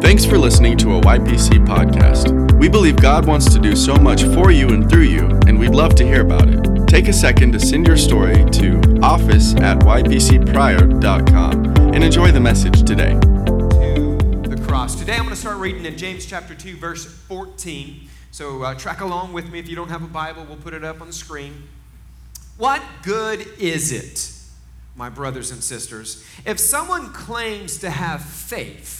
Thanks for listening to a YPC podcast. We believe God wants to do so much for you and through you, and we'd love to hear about it. Take a second to send your story to office@ypcprior.com and enjoy the message today. To the cross. Today I'm going to start reading in James chapter 2, verse 14. So track along with me. If you don't have a Bible, we'll put it up on the screen. What good is it, my brothers and sisters, if someone claims to have faith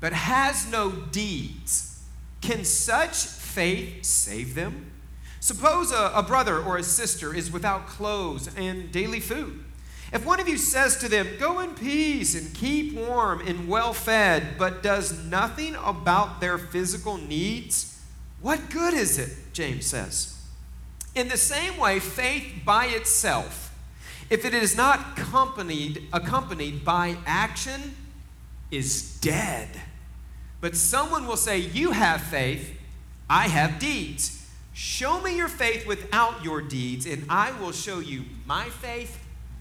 but has no deeds? Can such faith save them? Suppose a brother or a sister is without clothes and daily food. If one of you says to them, "Go in peace and keep warm and well fed," but does nothing about their physical needs, what good is it? James says. In the same way, faith by itself, if it is not accompanied by action, is dead. But someone will say, "You have faith, I have deeds. Show me your faith without your deeds, and I will show you my faith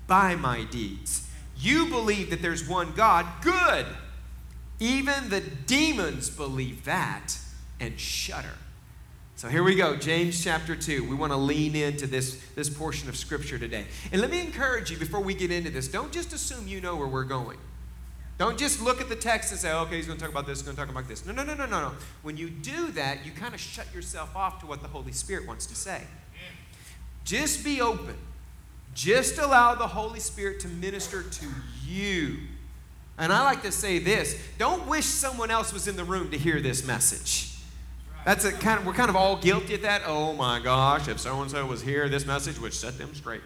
by my deeds. You believe that there's one God. Good. Even the demons believe that and shudder." So here we go, James chapter 2. We want to lean into this portion of Scripture today. And let me encourage you before we get into this, don't just assume you know where we're going. Don't just look at the text and say, okay, he's going to talk about this, he's going to talk about this. No. When you do that, you kind of shut yourself off to what the Holy Spirit wants to say. Just be open. Just allow the Holy Spirit to minister to you. And I like to say this, don't wish someone else was in the room to hear this message. That's we're kind of all guilty of that. Oh my gosh, if so-and-so was here, this message would set them straight.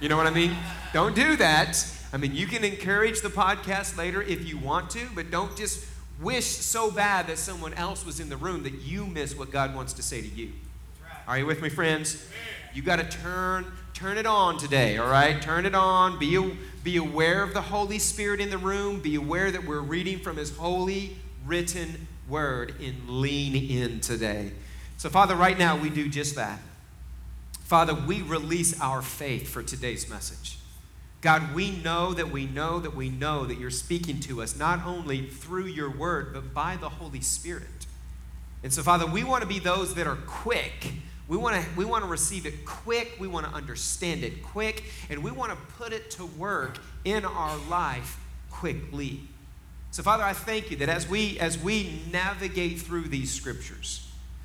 You know what I mean? Don't do that. I mean, you can encourage the podcast later if you want to, but don't just wish so bad that someone else was in the room that you miss what God wants to say to you. Are you with me, friends? You got to turn it on today, all right? Turn it on. Be aware of the Holy Spirit in the room. Be aware that we're reading from His holy written word and lean in today. So, Father, right now we do just that. Father, we release our faith for today's message. God, we know that we know that we know that You're speaking to us, not only through Your word, but by the Holy Spirit. And so, Father, we want to be those that are quick. We want to receive it quick. We want to understand it quick. And we want to put it to work in our life quickly. So, Father, I thank You that as we navigate through these scriptures,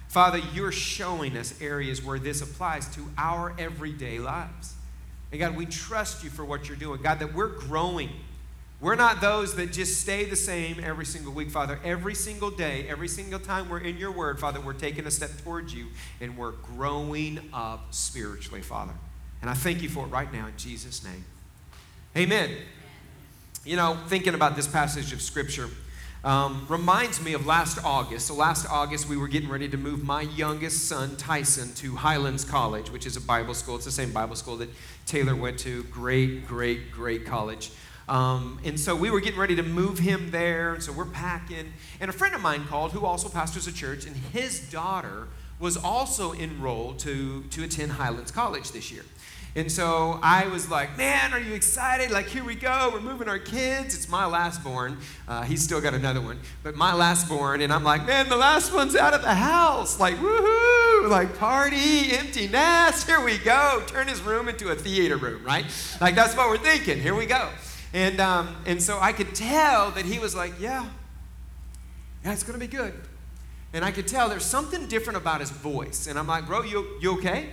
Father, You're showing us areas where this applies to our everyday lives. And God, we trust You for what You're doing. God, that we're growing. We're not those that just stay the same every single week, Father. Every single day, every single time we're in Your word, Father, we're taking a step towards You and we're growing up spiritually, Father. And I thank You for it right now in Jesus' name. Amen. You know, thinking about this passage of Scripture reminds me of last August. So last August, we were getting ready to move my youngest son, Tyson, to Highlands College, which is a Bible school. It's the same Bible school that Taylor went to. Great, great, great college. And so we were getting ready to move him there. And so we're packing. And a friend of mine called who also pastors a church, and his daughter was also enrolled to attend Highlands College this year. And so I was like, man, are you excited? Like, here we go. We're moving our kids. It's my last born. He's still got another one. But my last born. And I'm like, man, the last one's out of the house. Like, woohoo. Like, party, empty nest. Here we go. Turn his room into a theater room, right? Like, that's what we're thinking. Here we go. And so I could tell that he was like, yeah, it's going to be good. And I could tell there's something different about his voice. And I'm like, bro, you okay?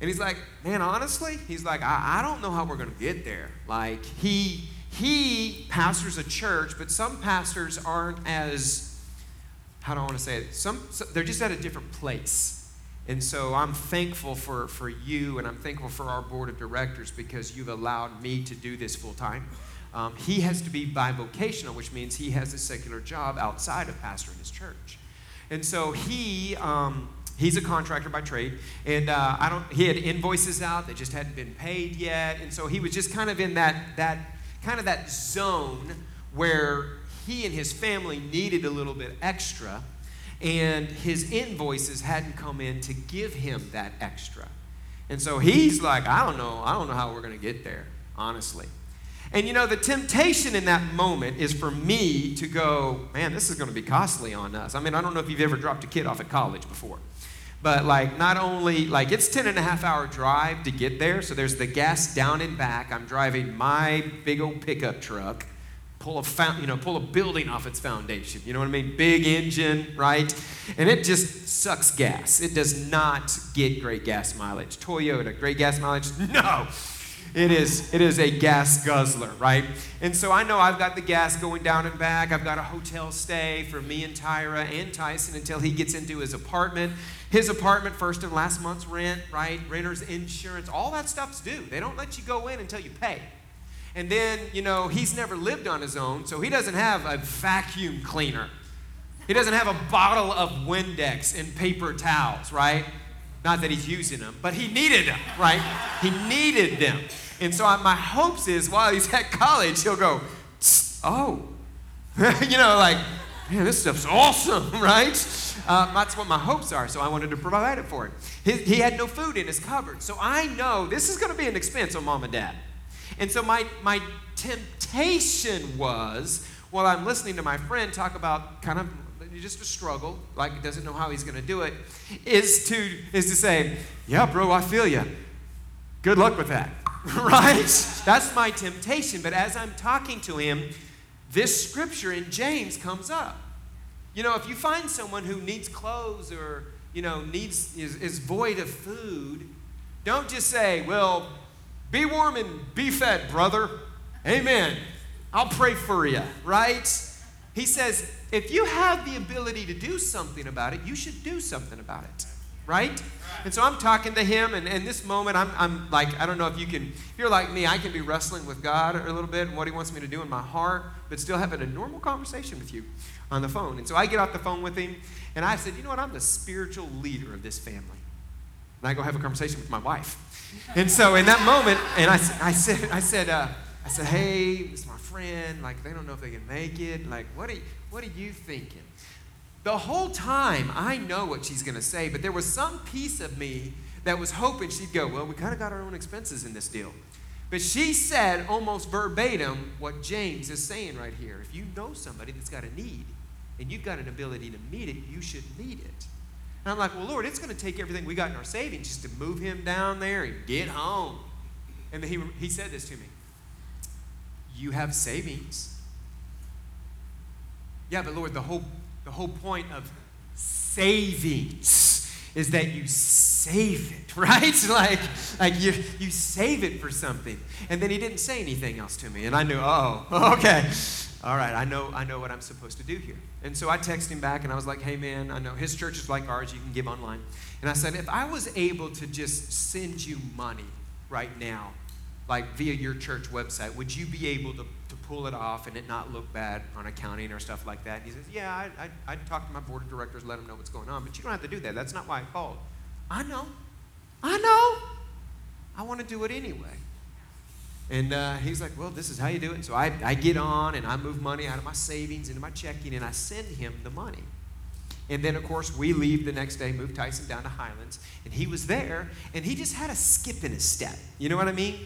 And he's like, man, honestly, he's like, I don't know how we're going to get there. Like, he pastors a church, but some pastors aren't as, how do I want to say it? They're just at a different place. And so I'm thankful for you, and I'm thankful for our board of directors because you've allowed me to do this full time. He has to be bivocational, which means he has a secular job outside of pastoring his church. And so he's a contractor by trade, and he had invoices out that just hadn't been paid yet, and so he was just kind of in that zone where he and his family needed a little bit extra, and his invoices hadn't come in to give him that extra, and so he's like, I don't know how we're gonna get there, honestly. And you know, the temptation in that moment is for me to go, man, this is going to be costly on us. I mean, I don't know if you've ever dropped a kid off at college before. But like, not only, like, it's 10.5-hour drive to get there. So there's the gas down and back. I'm driving my big old pickup truck. Pull a building off its foundation. You know what I mean? Big engine, right? And it just sucks gas. It does not get great gas mileage. Toyota, great gas mileage? No. It is a gas guzzler, right? And so I know I've got the gas going down and back. I've got a hotel stay for me and Tyra and Tyson until he gets into his apartment. His apartment, first and last month's rent, right? Renter's insurance, all that stuff's due. They don't let you go in until you pay. And then, you know, he's never lived on his own, so he doesn't have a vacuum cleaner. He doesn't have a bottle of Windex and paper towels, right? Not that he's using them, but he needed them, right? He needed them. And so my hopes is while he's at college, he'll go, oh, you know, like, man, this stuff's awesome, right? That's what my hopes are, so I wanted to provide it for him. He had no food in his cupboard, so I know this is going to be an expense on mom and dad. And so my temptation was, while I'm listening to my friend talk about kind of just a struggle, like he doesn't know how he's going to do it, is to say, yeah, bro, I feel you. Good luck with that, right? That's my temptation. But as I'm talking to him, this scripture in James comes up. You know, if you find someone who needs clothes or, you know, is void of food, don't just say, well, be warm and be fed, brother. Amen. I'll pray for you, right? He says, if you have the ability to do something about it, you should do something about it, right? And so I'm talking to him, and in this moment, I'm like, I don't know if you can, if you're like me, I can be wrestling with God a little bit and what he wants me to do in my heart, but still having a normal conversation with you on the phone. And so I get off the phone with him, and I said, you know what, I'm the spiritual leader of this family. And I go have a conversation with my wife. And so in that moment, and I said, hey, it's my friend. Like, they don't know if they can make it. Like, what are you thinking? The whole time, I know what she's going to say, but there was some piece of me that was hoping she'd go, well, we kind of got our own expenses in this deal. But she said almost verbatim what James is saying right here. If you know somebody that's got a need and you've got an ability to meet it, you should meet it. And I'm like, well, Lord, it's going to take everything we got in our savings just to move him down there and get home. And then he said this to me. You have savings. Yeah, but Lord, the whole point of savings is that you save it, right? Like you save it for something. And then he didn't say anything else to me. And I knew, oh, okay. All right, I know what I'm supposed to do here. And so I texted him back, and I was like, hey, man, I know his church is like ours. You can give online. And I said, if I was able to just send you money right now, like via your church website, would you be able to pull it off and it not look bad on accounting or stuff like that? And he says, yeah, I'd talk to my board of directors, let them know what's going on, but you don't have to do that. That's not why I called. I know. I want to do it anyway. And he's like, well, this is how you do it. And so I get on and I move money out of my savings into my checking, and I send him the money. And then, of course, we leave the next day, move Tyson down to Highlands, and he was there, and he just had a skip in his step. You know what I mean?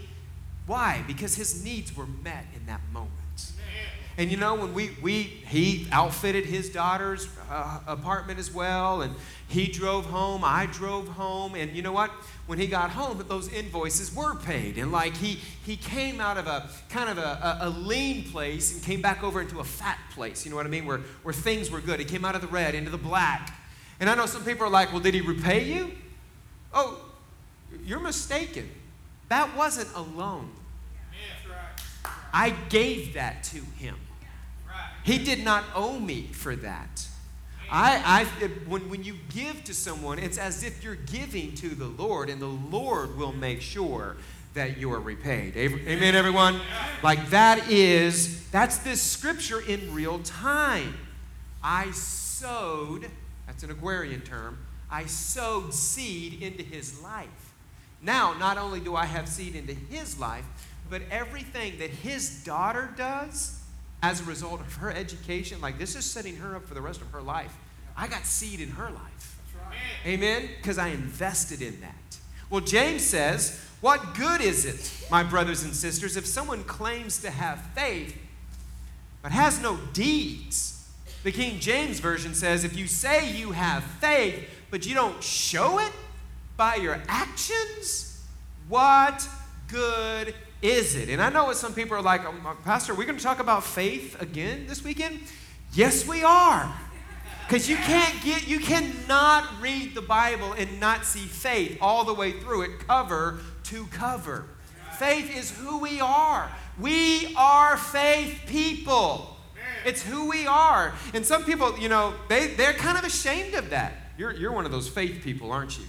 Why? Because his needs were met in that moment. And you know, when he outfitted his daughter's apartment as well, and he drove home, I drove home, and you know what? When he got home, those invoices were paid, and like he came out of a kind of a lean place and came back over into a fat place, you know what I mean, where things were good. He came out of the red into the black. And I know some people are like, well, did he repay you? Oh, you're mistaken. That wasn't a loan. I gave that to him. He did not owe me for that. When you give to someone, it's as if you're giving to the Lord, and the Lord will make sure that you are repaid. Amen, everyone? Like that's this scripture in real time. I sowed, that's an Aquarian term, I sowed seed into his life. Now, not only do I have seed into his life, but everything that his daughter does as a result of her education, like this is setting her up for the rest of her life. I got seed in her life. That's right. Amen? Because I invested in that. Well, James says, What good is it, my brothers and sisters, if someone claims to have faith but has no deeds? The King James Version says, if you say you have faith, but you don't show it by your actions, what good is it? And I know what some people are like, Pastor, are we going to talk about faith again this weekend? Yes, we are. Because you cannot read the Bible and not see faith all the way through it, cover to cover. Faith is who we are. We are faith people. It's who we are. And some people, you know, they're kind of ashamed of that. You're one of those faith people, aren't you?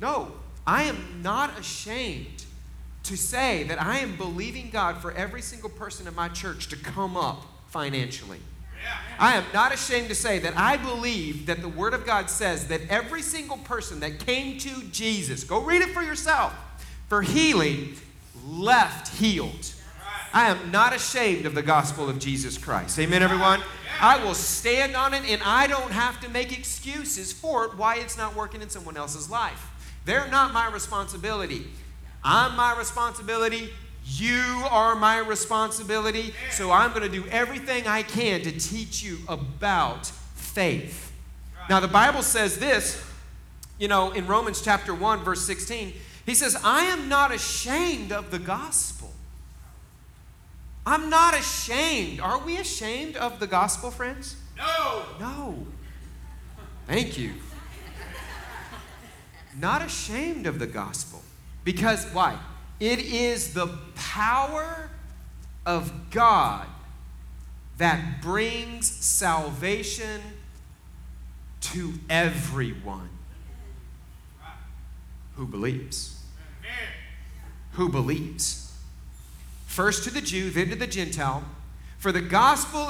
No, I am not ashamed to say that I am believing God for every single person in my church to come up financially. Yeah. I am not ashamed to say that I believe that the Word of God says that every single person that came to Jesus, go read it for yourself, for healing, left healed. I am not ashamed of the gospel of Jesus Christ. Amen, everyone? I will stand on it, and I don't have to make excuses for it, why it's not working in someone else's life. They're not my responsibility. I'm my responsibility. You are my responsibility, so I'm going to do everything I can to teach you about faith. Now, the Bible says this, you know, in Romans chapter 1, verse 16, he says, I am not ashamed of the gospel. I'm not ashamed. Are we ashamed of the gospel, friends? No. No. Thank you. Not ashamed of the gospel. Because, why? It is the power of God that brings salvation to everyone who believes. Who believes. First to the Jew, then to the Gentile. For in the gospel,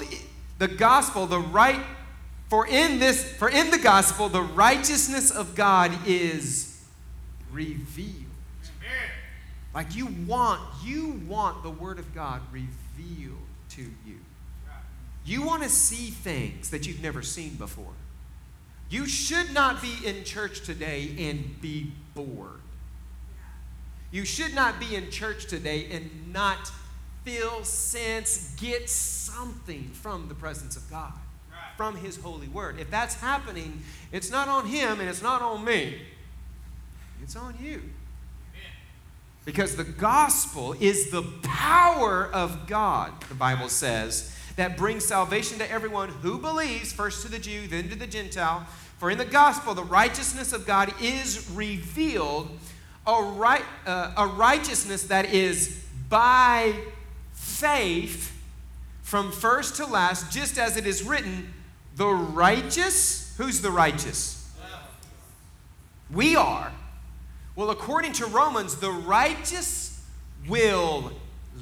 the righteousness of God is revealed. Like you want the Word of God revealed to you. You want to see things that you've never seen before. You should not be in church today and be bored. You should not be in church today and not feel, sense, get something from the presence of God, from His holy Word. If that's happening, it's not on Him and it's not on me. It's on you. Because the gospel is the power of God, the Bible says, that brings salvation to everyone who believes, first to the Jew, then to the Gentile. For in the gospel, the righteousness of God is revealed, a righteousness that is by faith from first to last, just as it is written, the righteous, who's the righteous? We are. Well, according to Romans, the righteous will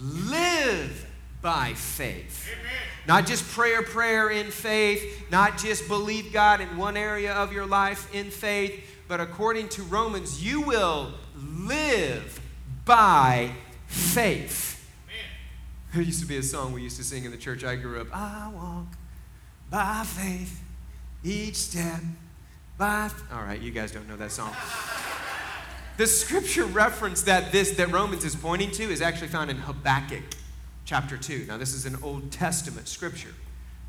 live by faith. Amen. Not just prayer in faith, not just believe God in one area of your life in faith, but according to Romans, you will live by faith. Amen. There used to be a song we used to sing in the church I grew up. I walk by faith each step by faith. All right, you guys don't know that song. The scripture reference that Romans is pointing to is actually found in Habakkuk chapter 2. Now, this is an Old Testament scripture.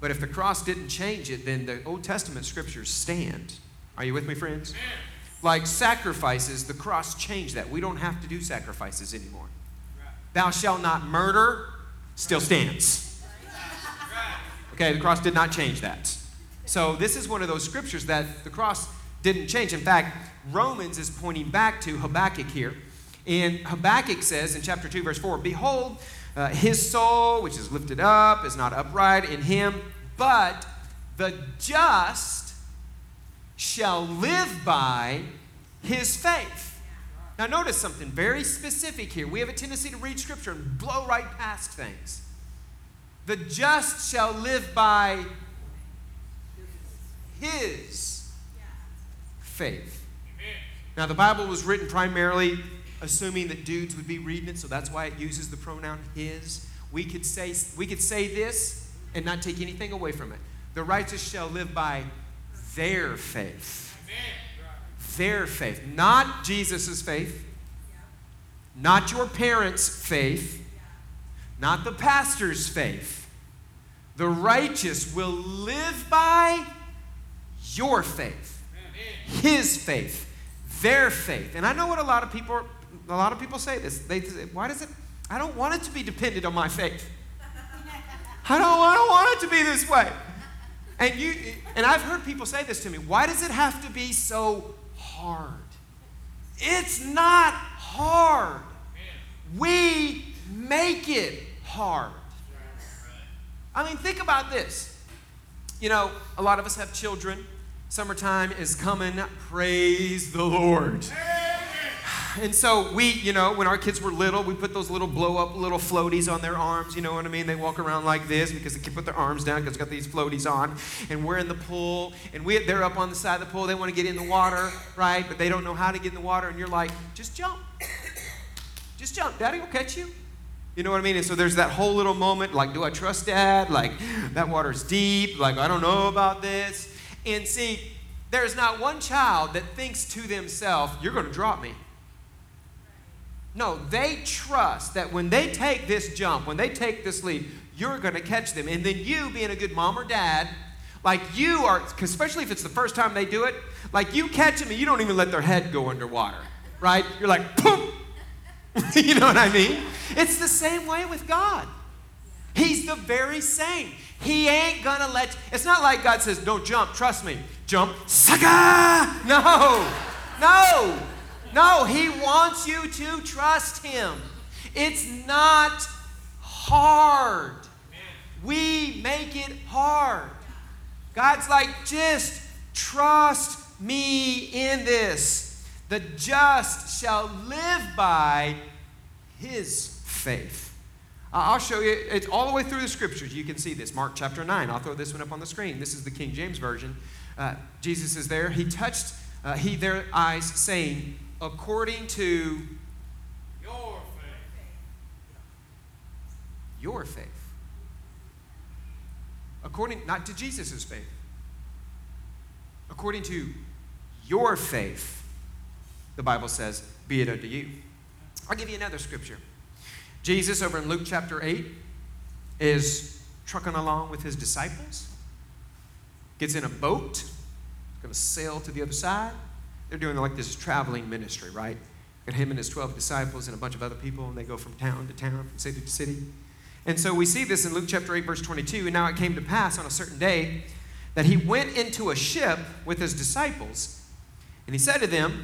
But if the cross didn't change it, then the Old Testament scriptures stand. Are you with me, friends? Amen. Like sacrifices, the cross changed that. We don't have to do sacrifices anymore. Right. Thou shalt not murder still stands. Right. Okay, the cross did not change that. So this is one of those scriptures that the cross didn't change. In fact, Romans is pointing back to Habakkuk here. And Habakkuk says in chapter 2, verse 4, behold, his soul, which is lifted up, is not upright in him, but the just shall live by his faith. Now notice something very specific here. We have a tendency to read scripture and blow right past things. The just shall live by his faith. Now, the Bible was written primarily assuming that dudes would be reading it, so that's why it uses the pronoun his. We could say this and not take anything away from it. The righteous shall live by their faith. Amen. their faith, not Jesus' faith, not your parents' faith, not the pastor's faith. The righteous will live by your faith, his faith, their faith. And I know what a lot of people say this. They say, why does it? I don't want it to be dependent on my faith. I don't want it to be this way. And I've heard people say this to me. Why does it have to be so hard? It's not hard. We make it hard. I mean, think about this. You know, a lot of us have children. Summertime is coming. Praise the Lord. And so we, you know, when our kids were little, we put those little blow-up little floaties on their arms, you know what I mean? They walk around like this because they can put their arms down because they've got these floaties on. And we're in the pool, and they're up on the side of the pool. They want to get in the water, right? But they don't know how to get in the water. And you're like, just jump. Just jump. Daddy will catch you. You know what I mean? And so there's that whole little moment, like, do I trust Dad? Like, that water's deep. Like, I don't know about this. And see, there's not one child that thinks to themselves, you're going to drop me. No, they trust that when they take this jump, when they take this leap, you're going to catch them. And then you, being a good mom or dad, like you are, especially if it's the first time they do it, like you catch them and you don't even let their head go underwater, right? You're like, poof. You know what I mean? It's the same way with God. He's the very same. He ain't going to let you. It's not like God says, don't jump, trust me. Jump, sucker! No, he wants you to trust him. It's not hard. We make it hard. God's like, just trust me in this. The just shall live by his faith. I'll show you, it's all the way through the scriptures. You can see this, Mark chapter 9. I'll throw this one up on the screen. This is the King James Version. Jesus is there. He touched their eyes, saying, according to your faith. Your faith. According, not to Jesus' faith. According to your faith, the Bible says, be it unto you. I'll give you another scripture. Jesus, over in Luke chapter 8, is trucking along with his disciples. Gets in a boat. Going to sail to the other side. They're doing like this traveling ministry, right? Got him and his 12 disciples and a bunch of other people, and they go from town to town, from city to city. And so we see this in Luke chapter 8, verse 22. And now it came to pass on a certain day that he went into a ship with his disciples, and he said to them,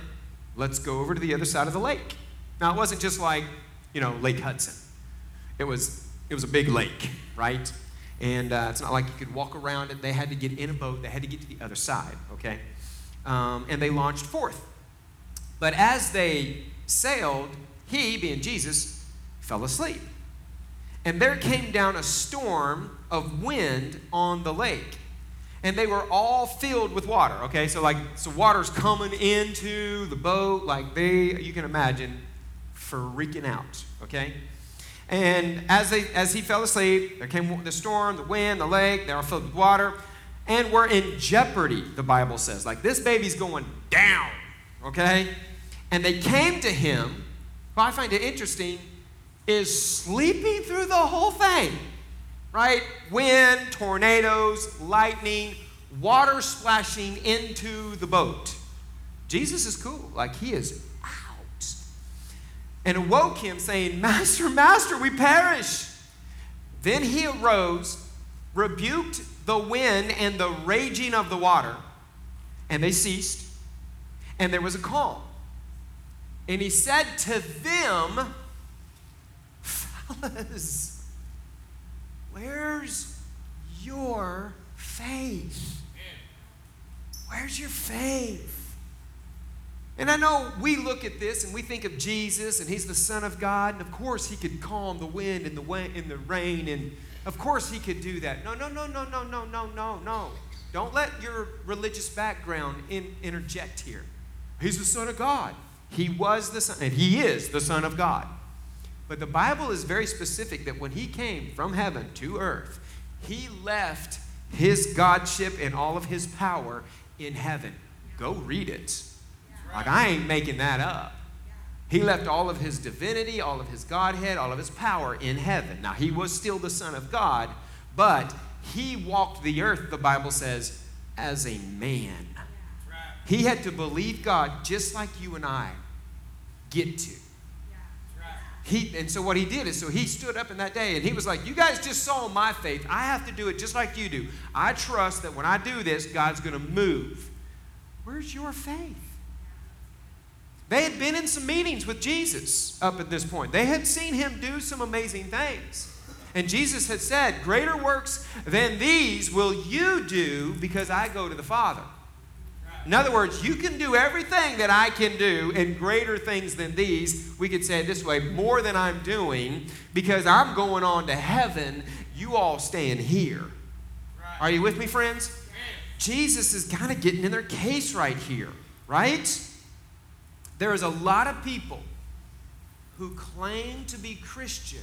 let's go over to the other side of the lake. Now, it wasn't just like, you know, Lake Hudson. It was a big lake, right? And it's not like you could walk around it. They had to get in a boat. They had to get to the other side, okay? And they launched forth. But as they sailed, he, being Jesus, fell asleep. And there came down a storm of wind on the lake. And they were all filled with water, okay? So water's coming into the boat. Like you can imagine, freaking out, okay? And as he fell asleep, there came the storm, the wind, the lake. They were filled with water and were in jeopardy, the Bible says. Like, this baby's going down, okay? And they came to him. What I find it interesting is sleeping through the whole thing, right? Wind, tornadoes, lightning, water splashing into the boat. Jesus is cool. Like, he is and awoke him, saying, Master, Master, we perish. Then he arose, rebuked the wind and the raging of the water, and they ceased, and there was a calm. And he said to them, fellas, where's your faith? Where's your faith? And I know we look at this and we think of Jesus and he's the Son of God. And of course he could calm the wind and the rain. And of course he could do that. No. Don't let your religious background interject here. He's the Son of God. He was the Son. And he is the Son of God. But the Bible is very specific that when he came from heaven to earth, he left his Godship and all of his power in heaven. Go read it. Like, I ain't making that up. He left all of his divinity, all of his Godhead, all of his power in heaven. Now, he was still the Son of God, but he walked the earth, the Bible says, as a man. He had to believe God just like you and I get to. And so what he did is, so he stood up in that day and he was like, you guys just saw my faith. I have to do it just like you do. I trust that when I do this, God's going to move. Where's your faith? They had been in some meetings with Jesus up at this point. They had seen him do some amazing things. And Jesus had said, greater works than these will you do because I go to the Father. In other words, you can do everything that I can do and greater things than these. We could say it this way, more than I'm doing because I'm going on to heaven. You all staying here. Right. Are you with me, friends? Yes. Jesus is kind of getting in their case right here, right? There is a lot of people who claim to be Christian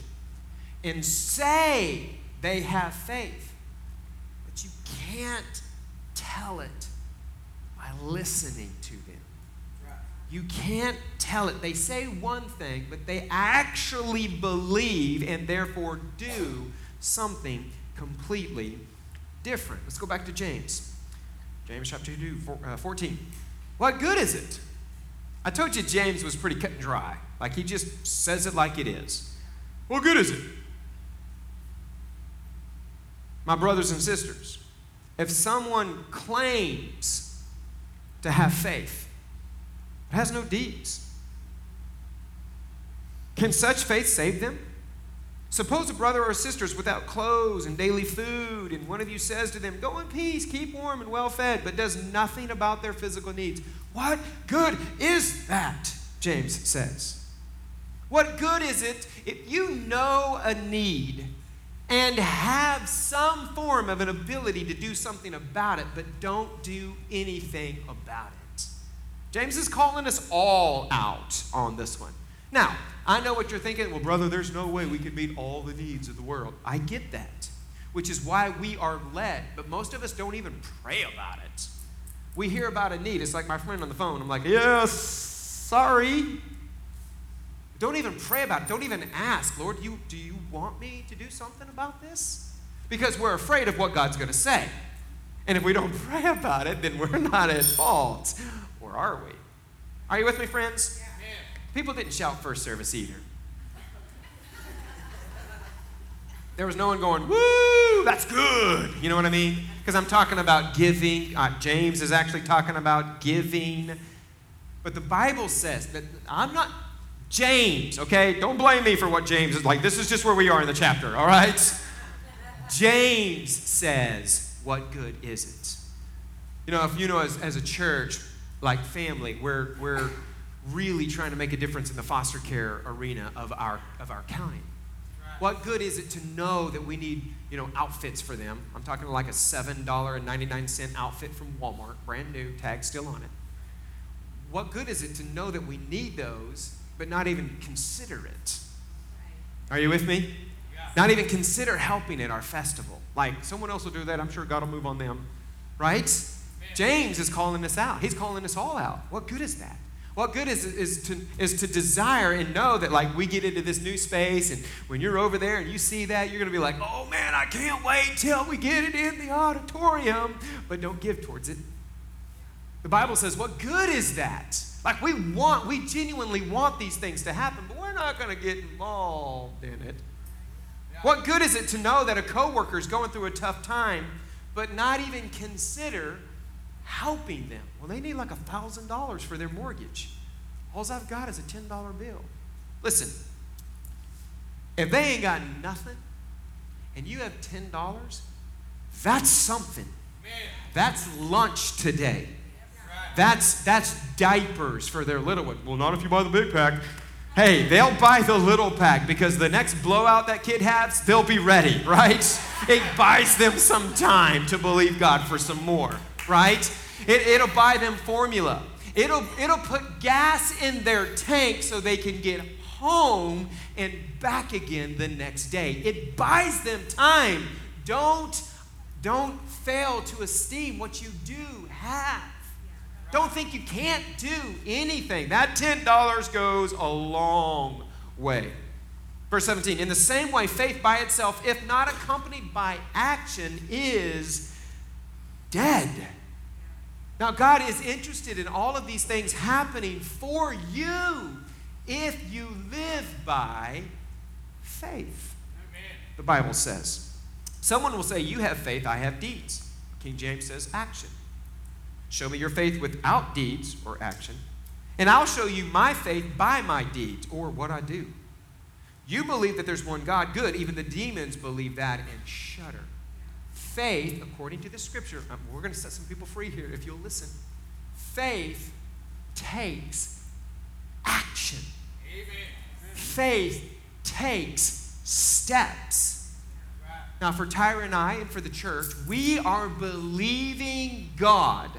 and say they have faith, but you can't tell it by listening to them. You can't tell it. They say one thing, but they actually believe and therefore do something completely different. Let's go back to James. James chapter 2, 14. What good is it? I told you James was pretty cut and dry. Like, he just says it like it is. What good is it? My brothers and sisters, if someone claims to have faith but has no deeds, can such faith save them? Suppose a brother or sister is without clothes and daily food, and one of you says to them, go in peace, keep warm and well fed, but does nothing about their physical needs. What good is that, James says. What good is it if you know a need and have some form of an ability to do something about it, but don't do anything about it? James is calling us all out on this one. Now, I know what you're thinking. Well, brother, there's no way we can meet all the needs of the world. I get that, which is why we are led. But most of us don't even pray about it. We hear about a need. It's like my friend on the phone. I'm like, yes, sorry. Don't even pray about it. Don't even ask, Lord, do you want me to do something about this? Because we're afraid of what God's going to say. And if we don't pray about it, then we're not at fault. Or are we? Are you with me, friends? Yeah. People didn't shout first service either. There was no one going, woo, that's good. You know what I mean? Because I'm talking about giving. James is actually talking about giving. But the Bible says that I'm not James, okay? Don't blame me for what James is like. This is just where we are in the chapter, all right? James says, what good is it? You know, if you know as a church, like family, we're really trying to make a difference in the foster care arena of our county. Right. What good is it to know that we need, outfits for them? I'm talking like a $7.99 outfit from Walmart, brand new, tag still on it. What good is it to know that we need those, but not even consider it? Are you with me? Yeah. Not even consider helping at our festival. Like, someone else will do that. I'm sure God will move on them, right? Man. James is calling us out. He's calling us all out. What good is that? What good is to desire and know that, like, we get into this new space, and when you're over there and you see that, you're going to be like, oh, man, I can't wait till we get it in the auditorium. But don't give towards it. The Bible says, what good is that? Like, we genuinely want these things to happen, but we're not going to get involved in it. Yeah. What good is it to know that a coworker is going through a tough time, but not even consider helping them? Well, they need like $1,000 for their mortgage. All I've got is a $10 bill. Listen, if they ain't got nothing and you have $10, that's something. Man. That's lunch today. Right. That's diapers for their little one. Well, not if you buy the big pack. Hey, they'll buy the little pack because the next blowout that kid has, they'll be ready, right? It buys them some time to believe God for some more. Right? It'll buy them formula. It'll put gas in their tank so they can get home and back again the next day. It buys them time. Don't fail to esteem what you do have. Don't think you can't do anything. That $10 goes a long way. Verse 17, in the same way, faith by itself, if not accompanied by action, is dead. Now, God is interested in all of these things happening for you if you live by faith. Amen. The Bible says. Someone will say, you have faith, I have deeds. King James says, action. Show me your faith without deeds or action, and I'll show you my faith by my deeds or what I do. You believe that there's one God, good. Even the demons believe that and shudder. Faith, according to the scripture, we're going to set some people free here if you'll listen. Faith takes action. Amen. Faith takes steps. Now, for Tyra and I and for the church, we are believing God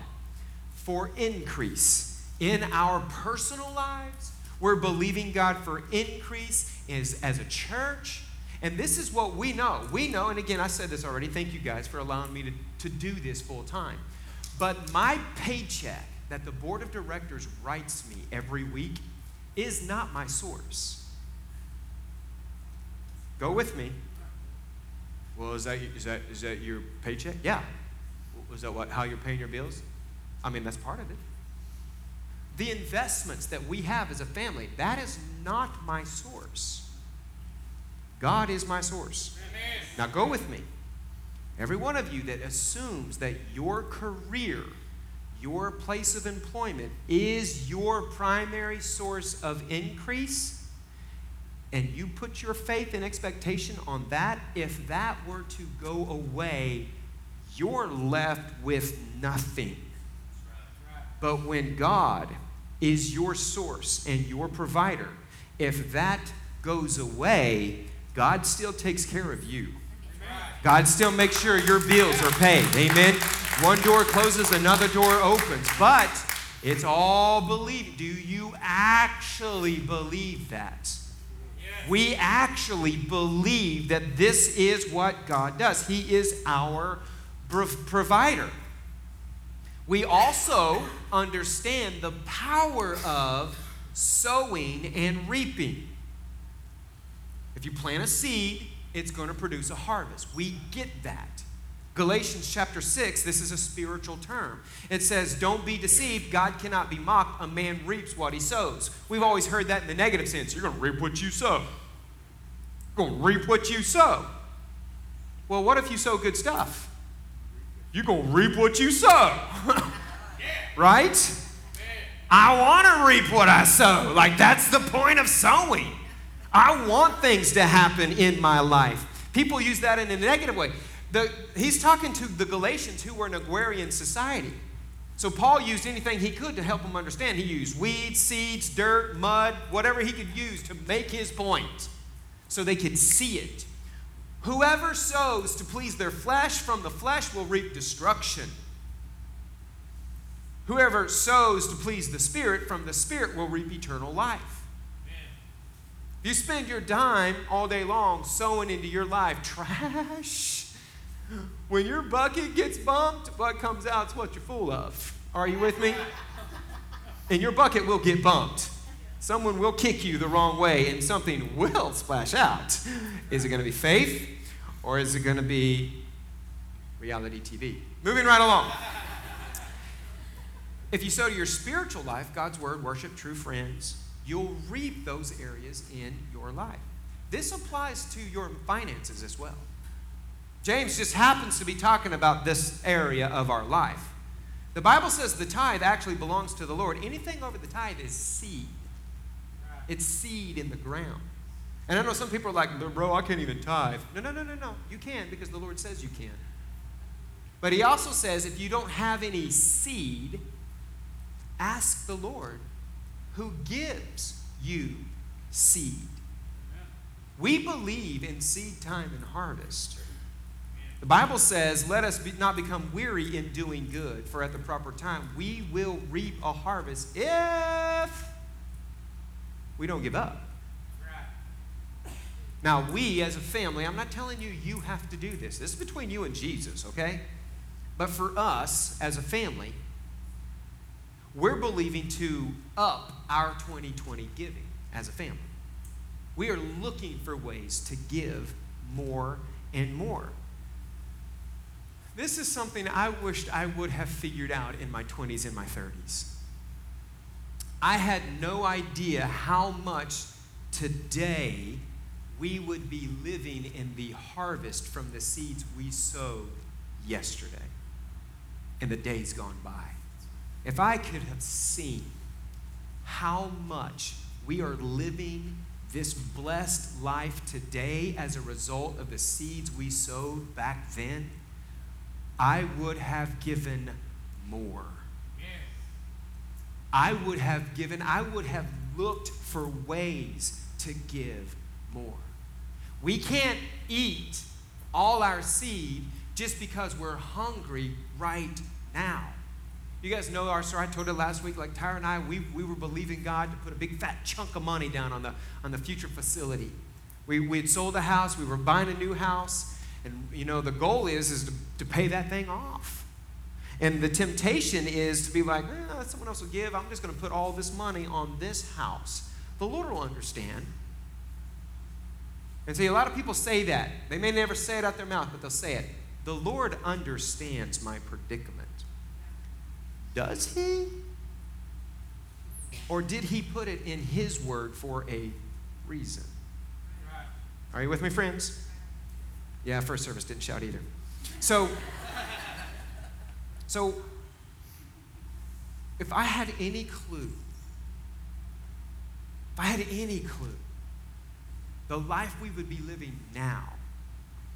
for increase in our personal lives. We're believing God for increase as a church. And this is what we know. We know, and again, I said this already. Thank you guys for allowing me to do this full time. But my paycheck that the board of directors writes me every week is not my source. Go with me. Well, is that your paycheck? Yeah. Is that how you're paying your bills? I mean, that's part of it. The investments that we have as a family, that is not my source. God is my source. Amen. Now go with me. Every one of you that assumes that your career, your place of employment is your primary source of increase, and you put your faith and expectation on that, if that were to go away, you're left with nothing. But when God is your source and your provider, if that goes away, God still takes care of you. God still makes sure your bills are paid. Amen. One door closes, another door opens. But it's all belief. Do you actually believe that? We actually believe that this is what God does. He is our provider. We also understand the power of sowing and reaping. If you plant a seed, it's going to produce a harvest. We get that. Galatians chapter 6, this is a spiritual term. It says, don't be deceived. God cannot be mocked. A man reaps what he sows. We've always heard that in the negative sense. You're going to reap what you sow. You're going to reap what you sow. Well, what if you sow good stuff? You're going to reap what you sow. Right? I want to reap what I sow. Like, that's the point of sowing. I want things to happen in my life. People use that in a negative way. He's talking to the Galatians who were an agrarian society. So Paul used anything he could to help them understand. He used weeds, seeds, dirt, mud, whatever he could use to make his point so they could see it. Whoever sows to please their flesh from the flesh will reap destruction. Whoever sows to please the Spirit from the Spirit will reap eternal life. If you spend your dime all day long sowing into your life trash, when your bucket gets bumped, what comes out is what you're full of. Are you with me? And your bucket will get bumped. Someone will kick you the wrong way and something will splash out. Is it going to be faith or is it going to be reality TV? Moving right along. If you sow to your spiritual life, God's word, worship, true friends, you'll reap those areas in your life. This applies to your finances as well. James just happens to be talking about this area of our life. The Bible says the tithe actually belongs to the Lord. Anything over the tithe is seed. It's seed in the ground. And I know some people are like, bro, I can't even tithe. No. You can because the Lord says you can. But he also says if you don't have any seed, ask the Lord who gives you seed. We believe in seed time and harvest. The Bible says, let us not become weary in doing good, for at the proper time we will reap a harvest if we don't give up. Right. Now, we as a family, I'm not telling you you have to do this. This is between you and Jesus, okay? But for us as a family, we're believing to up our 2020 giving as a family. We are looking for ways to give more and more. This is something I wished I would have figured out in my 20s and my 30s. I had no idea how much today we would be living in the harvest from the seeds we sowed yesterday and the days gone by. If I could have seen how much we are living this blessed life today as a result of the seeds we sowed back then, I would have given more. Yes. I would have looked for ways to give more. We can't eat all our seed just because we're hungry right now. You guys know our story. I told it last week, like Tyra and I, we were believing God to put a big fat chunk of money down on the future facility. We had sold the house, we were buying a new house, and you know the goal is to pay that thing off. And the temptation is to be like, someone else will give, I'm just gonna put all this money on this house. The Lord will understand. And see, a lot of people say that. They may never say it out their mouth, but they'll say it. The Lord understands my predicament. Does he? Or did he put it in his word for a reason? Right. Are you with me, friends? Yeah, first service didn't shout either. So if I had any clue, the life we would be living now,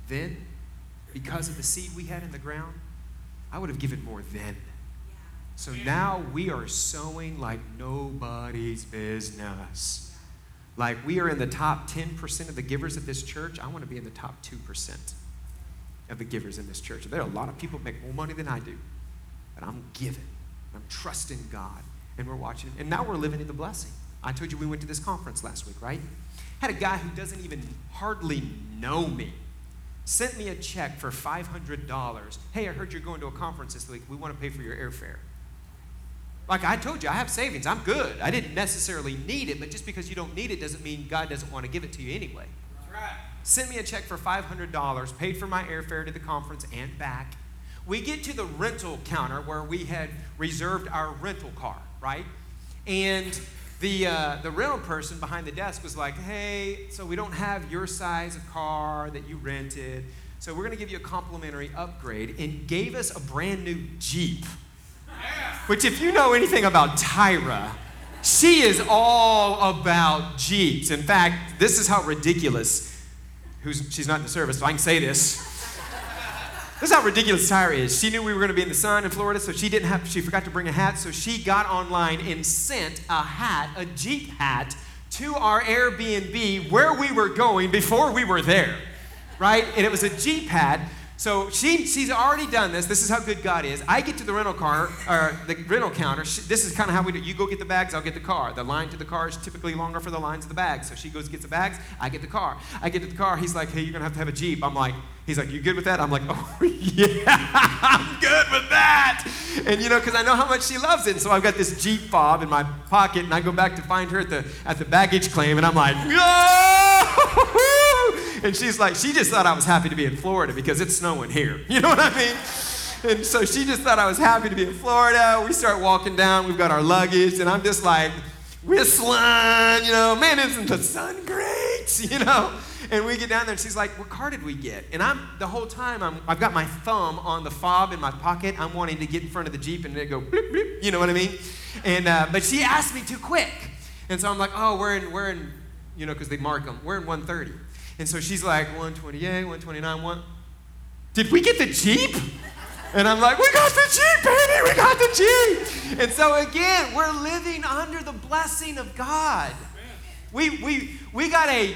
then, because of the seed we had in the ground, I would have given more then. So now we are sowing like nobody's business. Like we are in the top 10% of the givers of this church. I want to be in the top 2% of the givers in this church. There are a lot of people who make more money than I do, but I'm giving. I'm trusting God, and we're watching. And now we're living in the blessing. I told you we went to this conference last week, right? Had a guy who doesn't even hardly know me sent me a check for $500. Hey, I heard you're going to a conference this week. We want to pay for your airfare. Like I told you, I have savings. I'm good. I didn't necessarily need it, but just because you don't need it doesn't mean God doesn't want to give it to you anyway. That's right. Sent me a check for $500, paid for my airfare to the conference and back. We get to the rental counter where we had reserved our rental car, right? And the rental person behind the desk was like, hey, so we don't have your size of car that you rented, so we're going to give you a complimentary upgrade, and gave us a brand new Jeep. Which, if you know anything about Tyra, she is all about Jeeps. In fact, this is how ridiculous, she's not in the service, so I can say this. This is how ridiculous Tyra is. She knew we were going to be in the sun in Florida, so she forgot to bring a hat, so she got online and sent a Jeep hat, to our Airbnb where we were going before we were there, right? And it was a Jeep hat. So she's already done this. This is how good God is. I get to the rental car, or the rental counter. This is kind of how we do it. You go get the bags, I'll get the car. The line to the car is typically longer for the lines to the bags. So she goes, gets the bags, I get the car. I get to the car, he's like, hey, you're going to have a Jeep. He's like, you good with that? I'm like, oh, yeah, I'm good with that. And you know, because I know how much she loves it. And so I've got this Jeep fob in my pocket, and I go back to find her at the baggage claim, and I'm like, oh! And she's like, she just thought I was happy to be in Florida because it's snowing here. You know what I mean? And so she just thought I was happy to be in Florida. We start walking down. We've got our luggage. And I'm just like whistling, you know. Man, isn't the sun great, you know? And we get down there, and she's like, what car did we get? And I've got my thumb on the fob in my pocket. I'm wanting to get in front of the Jeep, and they go, bloop, bloop, you know what I mean? And but she asked me too quick. And so I'm like, oh, we're in, you know, because they mark them. We're in 130. And so she's like, 128, 129, did we get the Jeep? And I'm like, we got the Jeep, baby, we got the Jeep. And so again, we're living under the blessing of God. We got an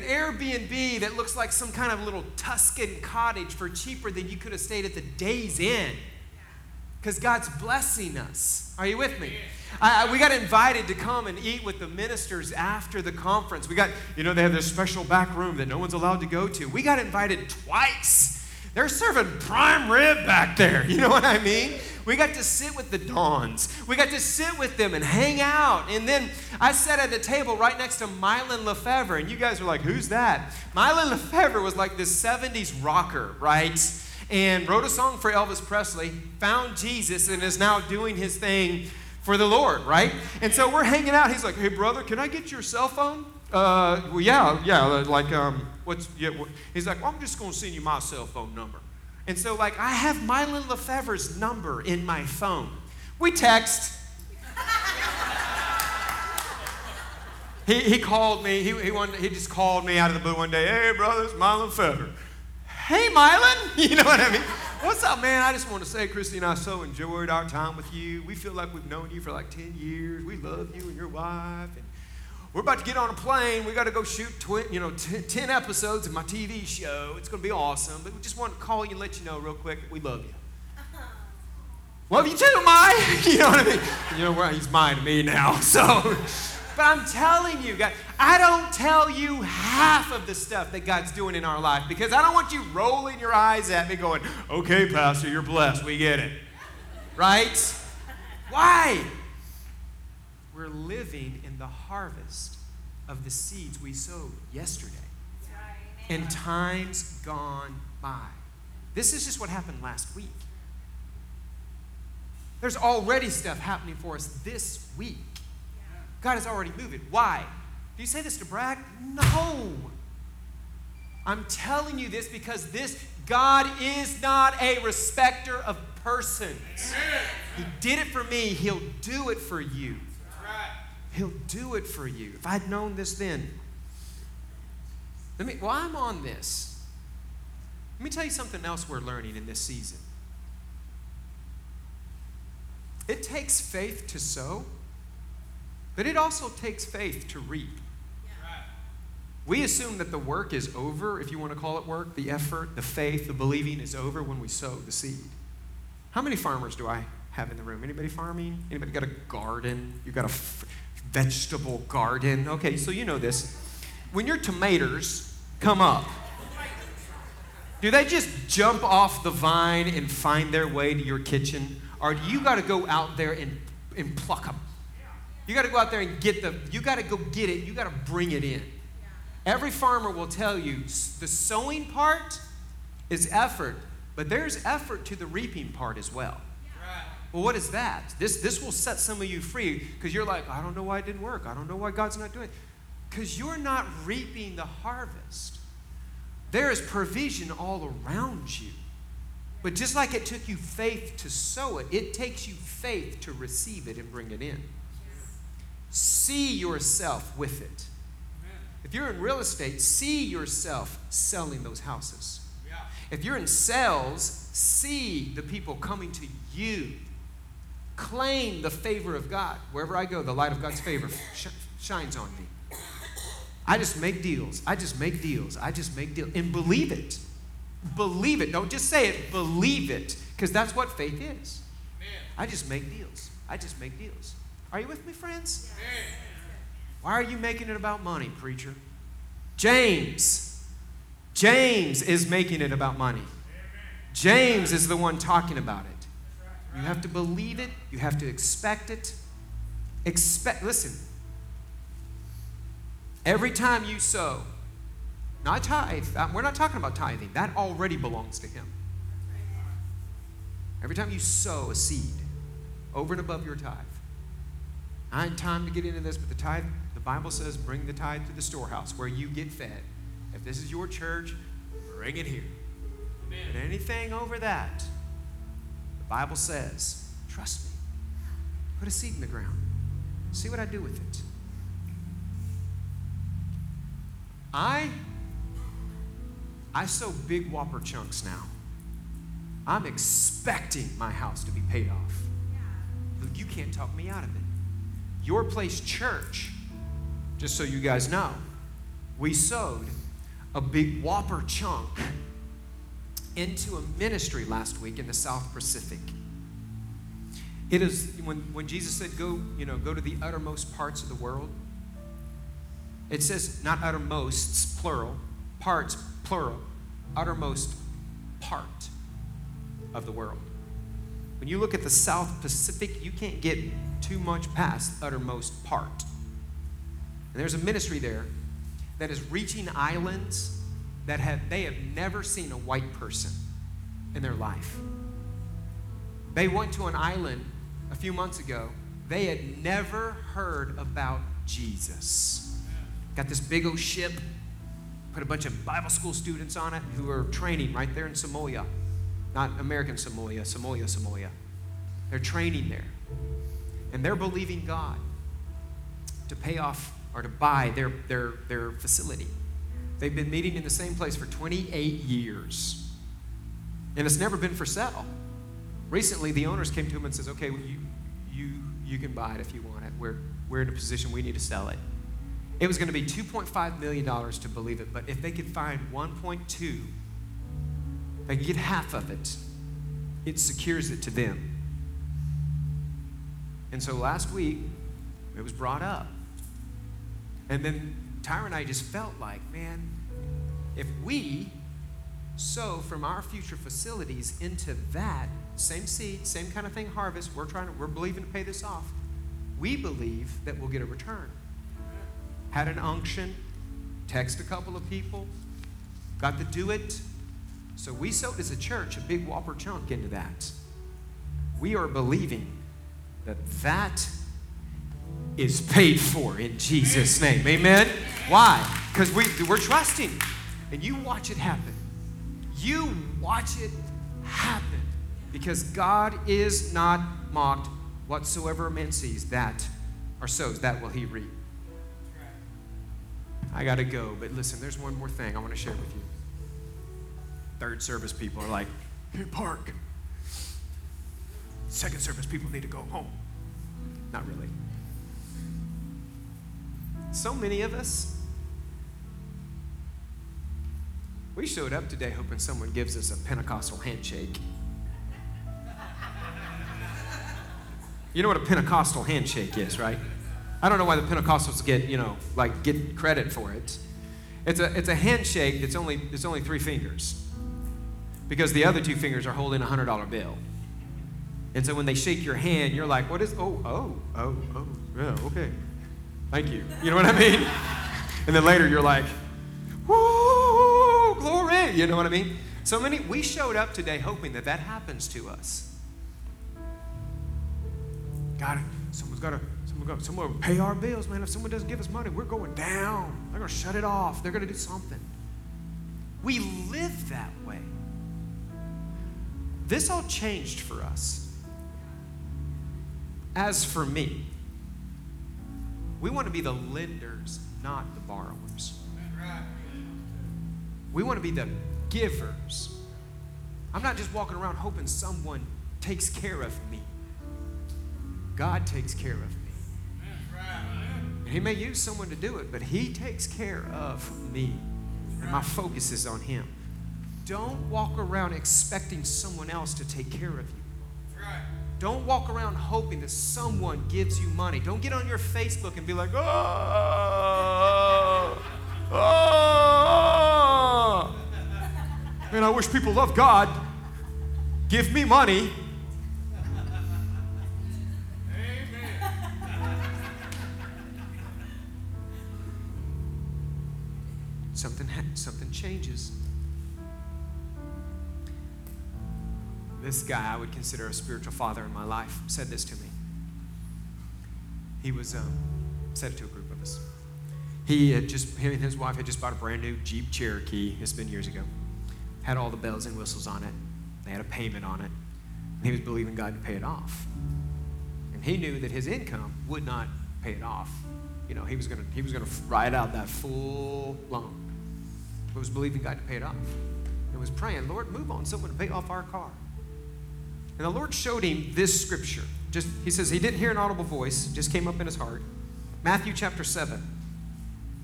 Airbnb that looks like some kind of little Tuscan cottage for cheaper than you could have stayed at the Days Inn. Because God's blessing us. Are you with me? We got invited to come and eat with the ministers after the conference. We got, you know, they have this special back room that no one's allowed to go to. We got invited twice. They're serving prime rib back there. You know what I mean? We got to sit with the Dons. We got to sit with them and hang out. And then I sat at a table right next to Mylon LeFevre. And you guys were like, who's that? Mylon LeFevre was like this 70s rocker, right? And wrote a song for Elvis Presley, found Jesus, and is now doing his thing for the Lord, right? And so we're hanging out. He's like, hey, brother, can I get your cell phone? Well, yeah, like, what's, yeah, what? He's like, well, I'm just going to send you my cell phone number. And so, like, I have Mylon LeFevre's number in my phone. We text. He called me. He just called me out of the blue one day. Hey, brother, it's Mylon LeFevre. Hey, Mylon. You know what I mean? What's up, man? I just want to say, Christy and I so enjoyed our time with you. We feel like we've known you for like 10 years. We love you and your wife. And we're about to get on a plane. We got to go shoot 10 episodes of my TV show. It's going to be awesome. But we just want to call you and let you know real quick. We love you. Love you too, Mike. You know what I mean? You know, well, he's mine to me now. So, but I'm telling you, guys, I don't tell you half of the stuff that God's doing in our life because I don't want you rolling your eyes at me going, okay, Pastor, you're blessed. We get it. Right? Why? We're living in the harvest of the seeds we sowed yesterday in times gone by. This is just what happened last week. There's already stuff happening for us this week. God is already moving. Why? Do you say this to brag? No. I'm telling you this because this God is not a respecter of persons. He did it for me. He'll do it for you. He'll do it for you. If I'd known this then. While I'm on this, let me tell you something else we're learning in this season. It takes faith to sow, but it also takes faith to reap. Yeah. Right. We assume that the work is over, if you want to call it work, the effort, the faith, the believing is over when we sow the seed. How many farmers do I have in the room? Anybody farming? Anybody got a garden? You got a vegetable garden? Okay, so you know this. When your tomatoes come up, do they just jump off the vine and find their way to your kitchen? Or do you got to go out there and pluck them? You got to go out there and get them. You got to go get it. You got to bring it in. Every farmer will tell you the sowing part is effort, but there's effort to the reaping part as well. Well, what is that? This will set some of you free because you're like, I don't know why it didn't work. I don't know why God's not doing it. Because you're not reaping the harvest. There is provision all around you. But just like it took you faith to sow it, it takes you faith to receive it and bring it in. Yes. See yourself with it. Amen. If you're in real estate, see yourself selling those houses. Yeah. If you're in sales, see the people coming to you. Claim the favor of God. Wherever I go, the light of God's favor shines on me. I just make deals. I just make deals. I just make deals. And believe it. Believe it. Don't just say it. Believe it. Because that's what faith is. Amen. I just make deals. I just make deals. Are you with me, friends? Amen. Why are you making it about money, preacher? James is making it about money. Amen. James is the one talking about it. You have to believe it. You have to expect it. Listen. Every time you sow, not tithe. We're not talking about tithing. That already belongs to him. Every time you sow a seed over and above your tithe. I ain't time to get into this, but the tithe, the Bible says, bring the tithe to the storehouse where you get fed. If this is your church, bring it here. Amen. And anything over that, Bible says, trust me. Put a seed in the ground. See what I do with it. I sow big whopper chunks now. I'm expecting my house to be paid off. But you can't talk me out of it. Your Place Church, just so you guys know, we sowed a big whopper chunk into a ministry last week in the South Pacific. It is when Jesus said, go to the uttermost parts of the world. It says not uttermosts, plural, parts, plural, uttermost part of the world. When you look at the South Pacific, you can't get too much past uttermost part. And there's a ministry there that is reaching islands that they have never seen a white person in their life. They went to an island a few months ago. They had never heard about Jesus. Got this big old ship, put a bunch of Bible school students on it who are training right there in Samoa. Not American Samoa, Samoa. They're training there. And they're believing God to pay off or to buy their facility. They've been meeting in the same place for 28 years. And it's never been for sale. Recently, the owners came to him and says, okay, well, you can buy it if you want it. We're in a position we need to sell it. It was going to be $2.5 million to believe it, but if they could find 1.2, they could get half of it. It secures it to them. And so last week, it was brought up. And then Tyra and I just felt like, man, if we sow from our future facilities into that, same seed, same kind of thing, harvest, we're believing to pay this off, we believe that we'll get a return. Had an unction, text a couple of people, got to do it. So we sowed as a church a big whopper chunk into that. We are believing that that is paid for in Jesus' name. Amen? Why? Because we're trusting. And you watch it happen. You watch it happen. Because God is not mocked. Whatsoever a man sees, that or sows, that will he reap. I got to go, but listen, there's one more thing I want to share with you. Third service people are like, hey, park. Second service people need to go home. Not really. So many of us, we showed up today hoping someone gives us a Pentecostal handshake. You know what a Pentecostal handshake is, right? I don't know why the Pentecostals get credit for it. It's a handshake that's only three fingers, because the other two fingers are holding $100 bill. And so when they shake your hand, you're like, what is, oh, yeah, okay. Thank you. You know what I mean? And then later you're like, woo, glory. You know what I mean? So many, we showed up today hoping that happens to us. God, someone will pay our bills, man. If someone doesn't give us money, we're going down. They're going to shut it off. They're going to do something. We live that way. This all changed for us. As for me, we want to be the lenders, not the borrowers. We want to be the givers. I'm not just walking around hoping someone takes care of me. God takes care of me. And he may use someone to do it, but he takes care of me. And my focus is on him. Don't walk around expecting someone else to take care of you. Don't walk around hoping that someone gives you money. Don't get on your Facebook and be like, oh. Man, I wish people loved God. Give me money. Something changes. This guy I would consider a spiritual father in my life said this to me. He was said it to a group of us. Him and his wife had just bought a brand new Jeep Cherokee. It's been years ago. Had all the bells and whistles on it. They had a payment on it. And he was believing God to pay it off. And he knew that his income would not pay it off. You know, he was gonna ride out that full loan. But was believing God to pay it off. And was praying, Lord, move on someone to pay off our car. And the Lord showed him this scripture. He says he didn't hear an audible voice. Just came up in his heart. Matthew chapter 7.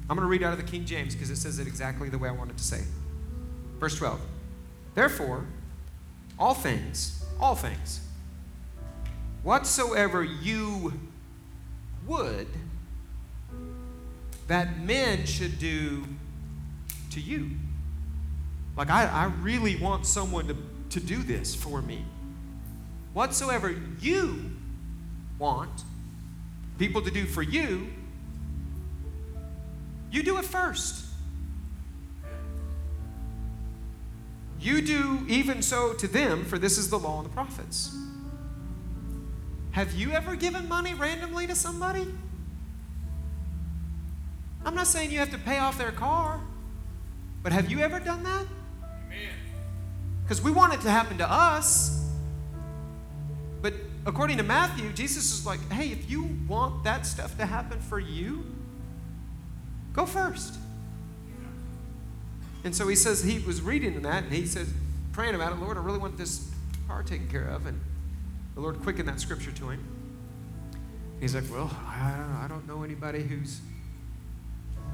I'm going to read out of the King James because it says it exactly the way I wanted to say it. Verse 12. Therefore, all things, whatsoever you would that men should do to you, Like, I really want someone to do this for me. Whatsoever you want people to do for you, you do it first. You do even so to them, for this is the law and the prophets. Have you ever given money randomly to somebody? I'm not saying you have to pay off their car, but have you ever done that? Amen. Because we want it to happen to us. But according to Matthew, Jesus is like, hey, if you want that stuff to happen for you, go first. And so he says, he was reading that, and he says, praying about it, Lord, I really want this car taken care of. And the Lord quickened that scripture to him. And he's like, well, I don't know anybody who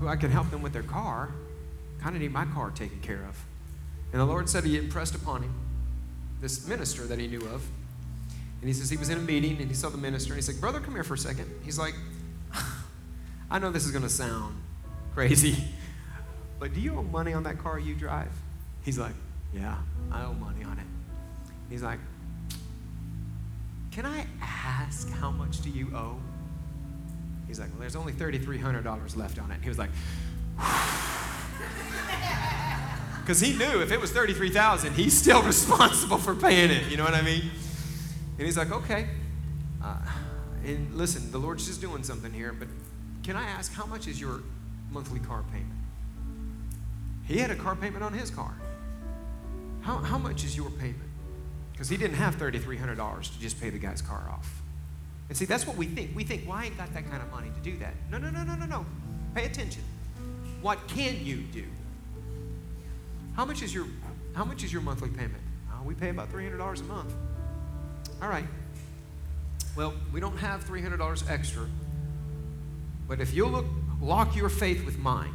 I can help them with their car. Kind of need my car taken care of. And the Lord said he impressed upon him this minister that he knew of. And he says he was in a meeting, and he saw the minister, and he's like, brother, come here for a second. He's like, I know this is going to sound crazy, but do you owe money on that car you drive? He's like, yeah, I owe money on it. He's like, can I ask how much do you owe? He's like, well, there's only $3,300 left on it. And he was like, because he knew if it was $33,000, he's still responsible for paying it. You know what I mean? And he's like, okay. And listen, the Lord's just doing something here, but can I ask how much is your monthly car payment? He had a car payment on his car. How much is your payment? Because he didn't have $3,300 to just pay the guy's car off. And see, that's what we think. We think, well, I ain't got that kind of money to do that. No. Pay attention. What can you do? How much is your monthly payment? Oh, we pay about $300 a month. All right. Well, we don't have $300 extra. But if you'll lock your faith with mine,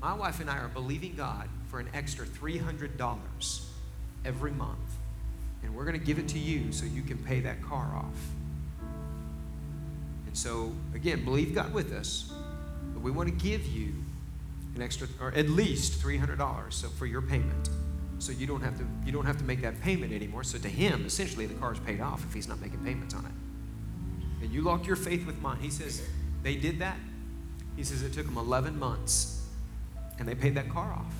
my wife and I are believing God for an extra $300 every month. And we're going to give it to you so you can pay that car off. And so, again, believe God with us. But we want to give you an extra, or at least $300 so for your payment. So you don't have to make that payment anymore. So to him, essentially, the car is paid off if he's not making payments on it. And you lock your faith with mine. He says, they did that. He says it took them 11 months. And they paid that car off.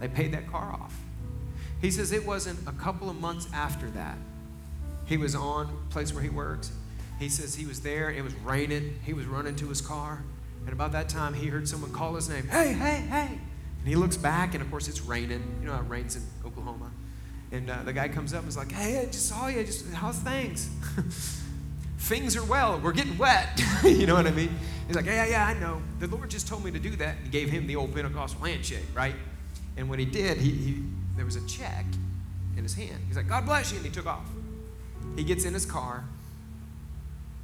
They paid that car off. He says it wasn't a couple of months after that. He was on a place where he works. He says he was there. It was raining. He was running to his car. And about that time, he heard someone call his name. Hey, hey, hey. And he looks back, and, of course, it's raining. You know how it rains in Oklahoma. And the guy comes up and is like, hey, I just saw you. How's things? Things are well. We're getting wet. You know what I mean? He's like, yeah, I know. The Lord just told me to do that, and gave him the old Pentecostal handshake, right? And when he did, there was a check in his hand. He's like, God bless you, and he took off. He gets in his car,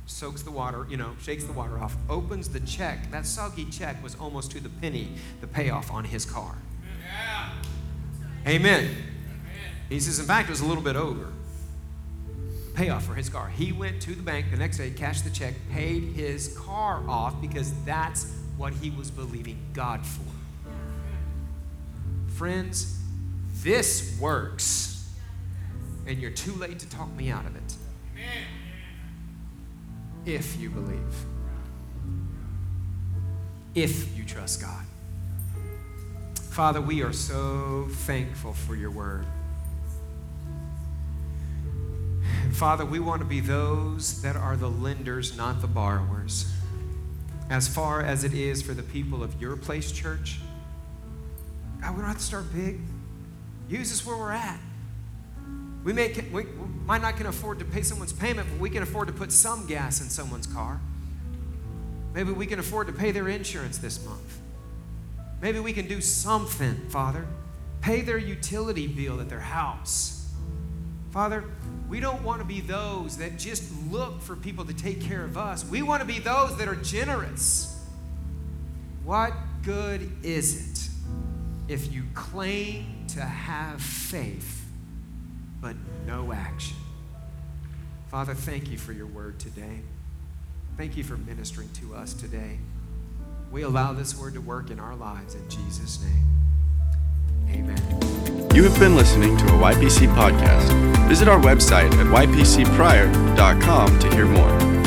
soaks the water, shakes the water off, opens the check. That soggy check was almost to the penny, the payoff on his car. Yeah. Amen. He says, in fact, it was a little bit over. Payoff for his car. He went to the bank the next day, cashed the check, paid his car off, because that's what he was believing God for. Friends, this works, and you're too late to talk me out of it. Amen. If you believe, if you trust God. Father, we are so thankful for your word. And Father, we want to be those that are the lenders, not the borrowers. As far as it is for the people of your place, church, God, we don't have to start big. Use us where we're at. We might not can afford to pay someone's payment, but we can afford to put some gas in someone's car. Maybe we can afford to pay their insurance this month. Maybe we can do something, Father. Pay their utility bill at their house. Father, we don't want to be those that just look for people to take care of us. We want to be those that are generous. What good is it if you claim to have faith but no action? Father, thank you for your word today. Thank you for ministering to us today. We allow this word to work in our lives in Jesus' name. Amen. You have been listening to a YPC podcast. Visit our website at ypcprior.com to hear more.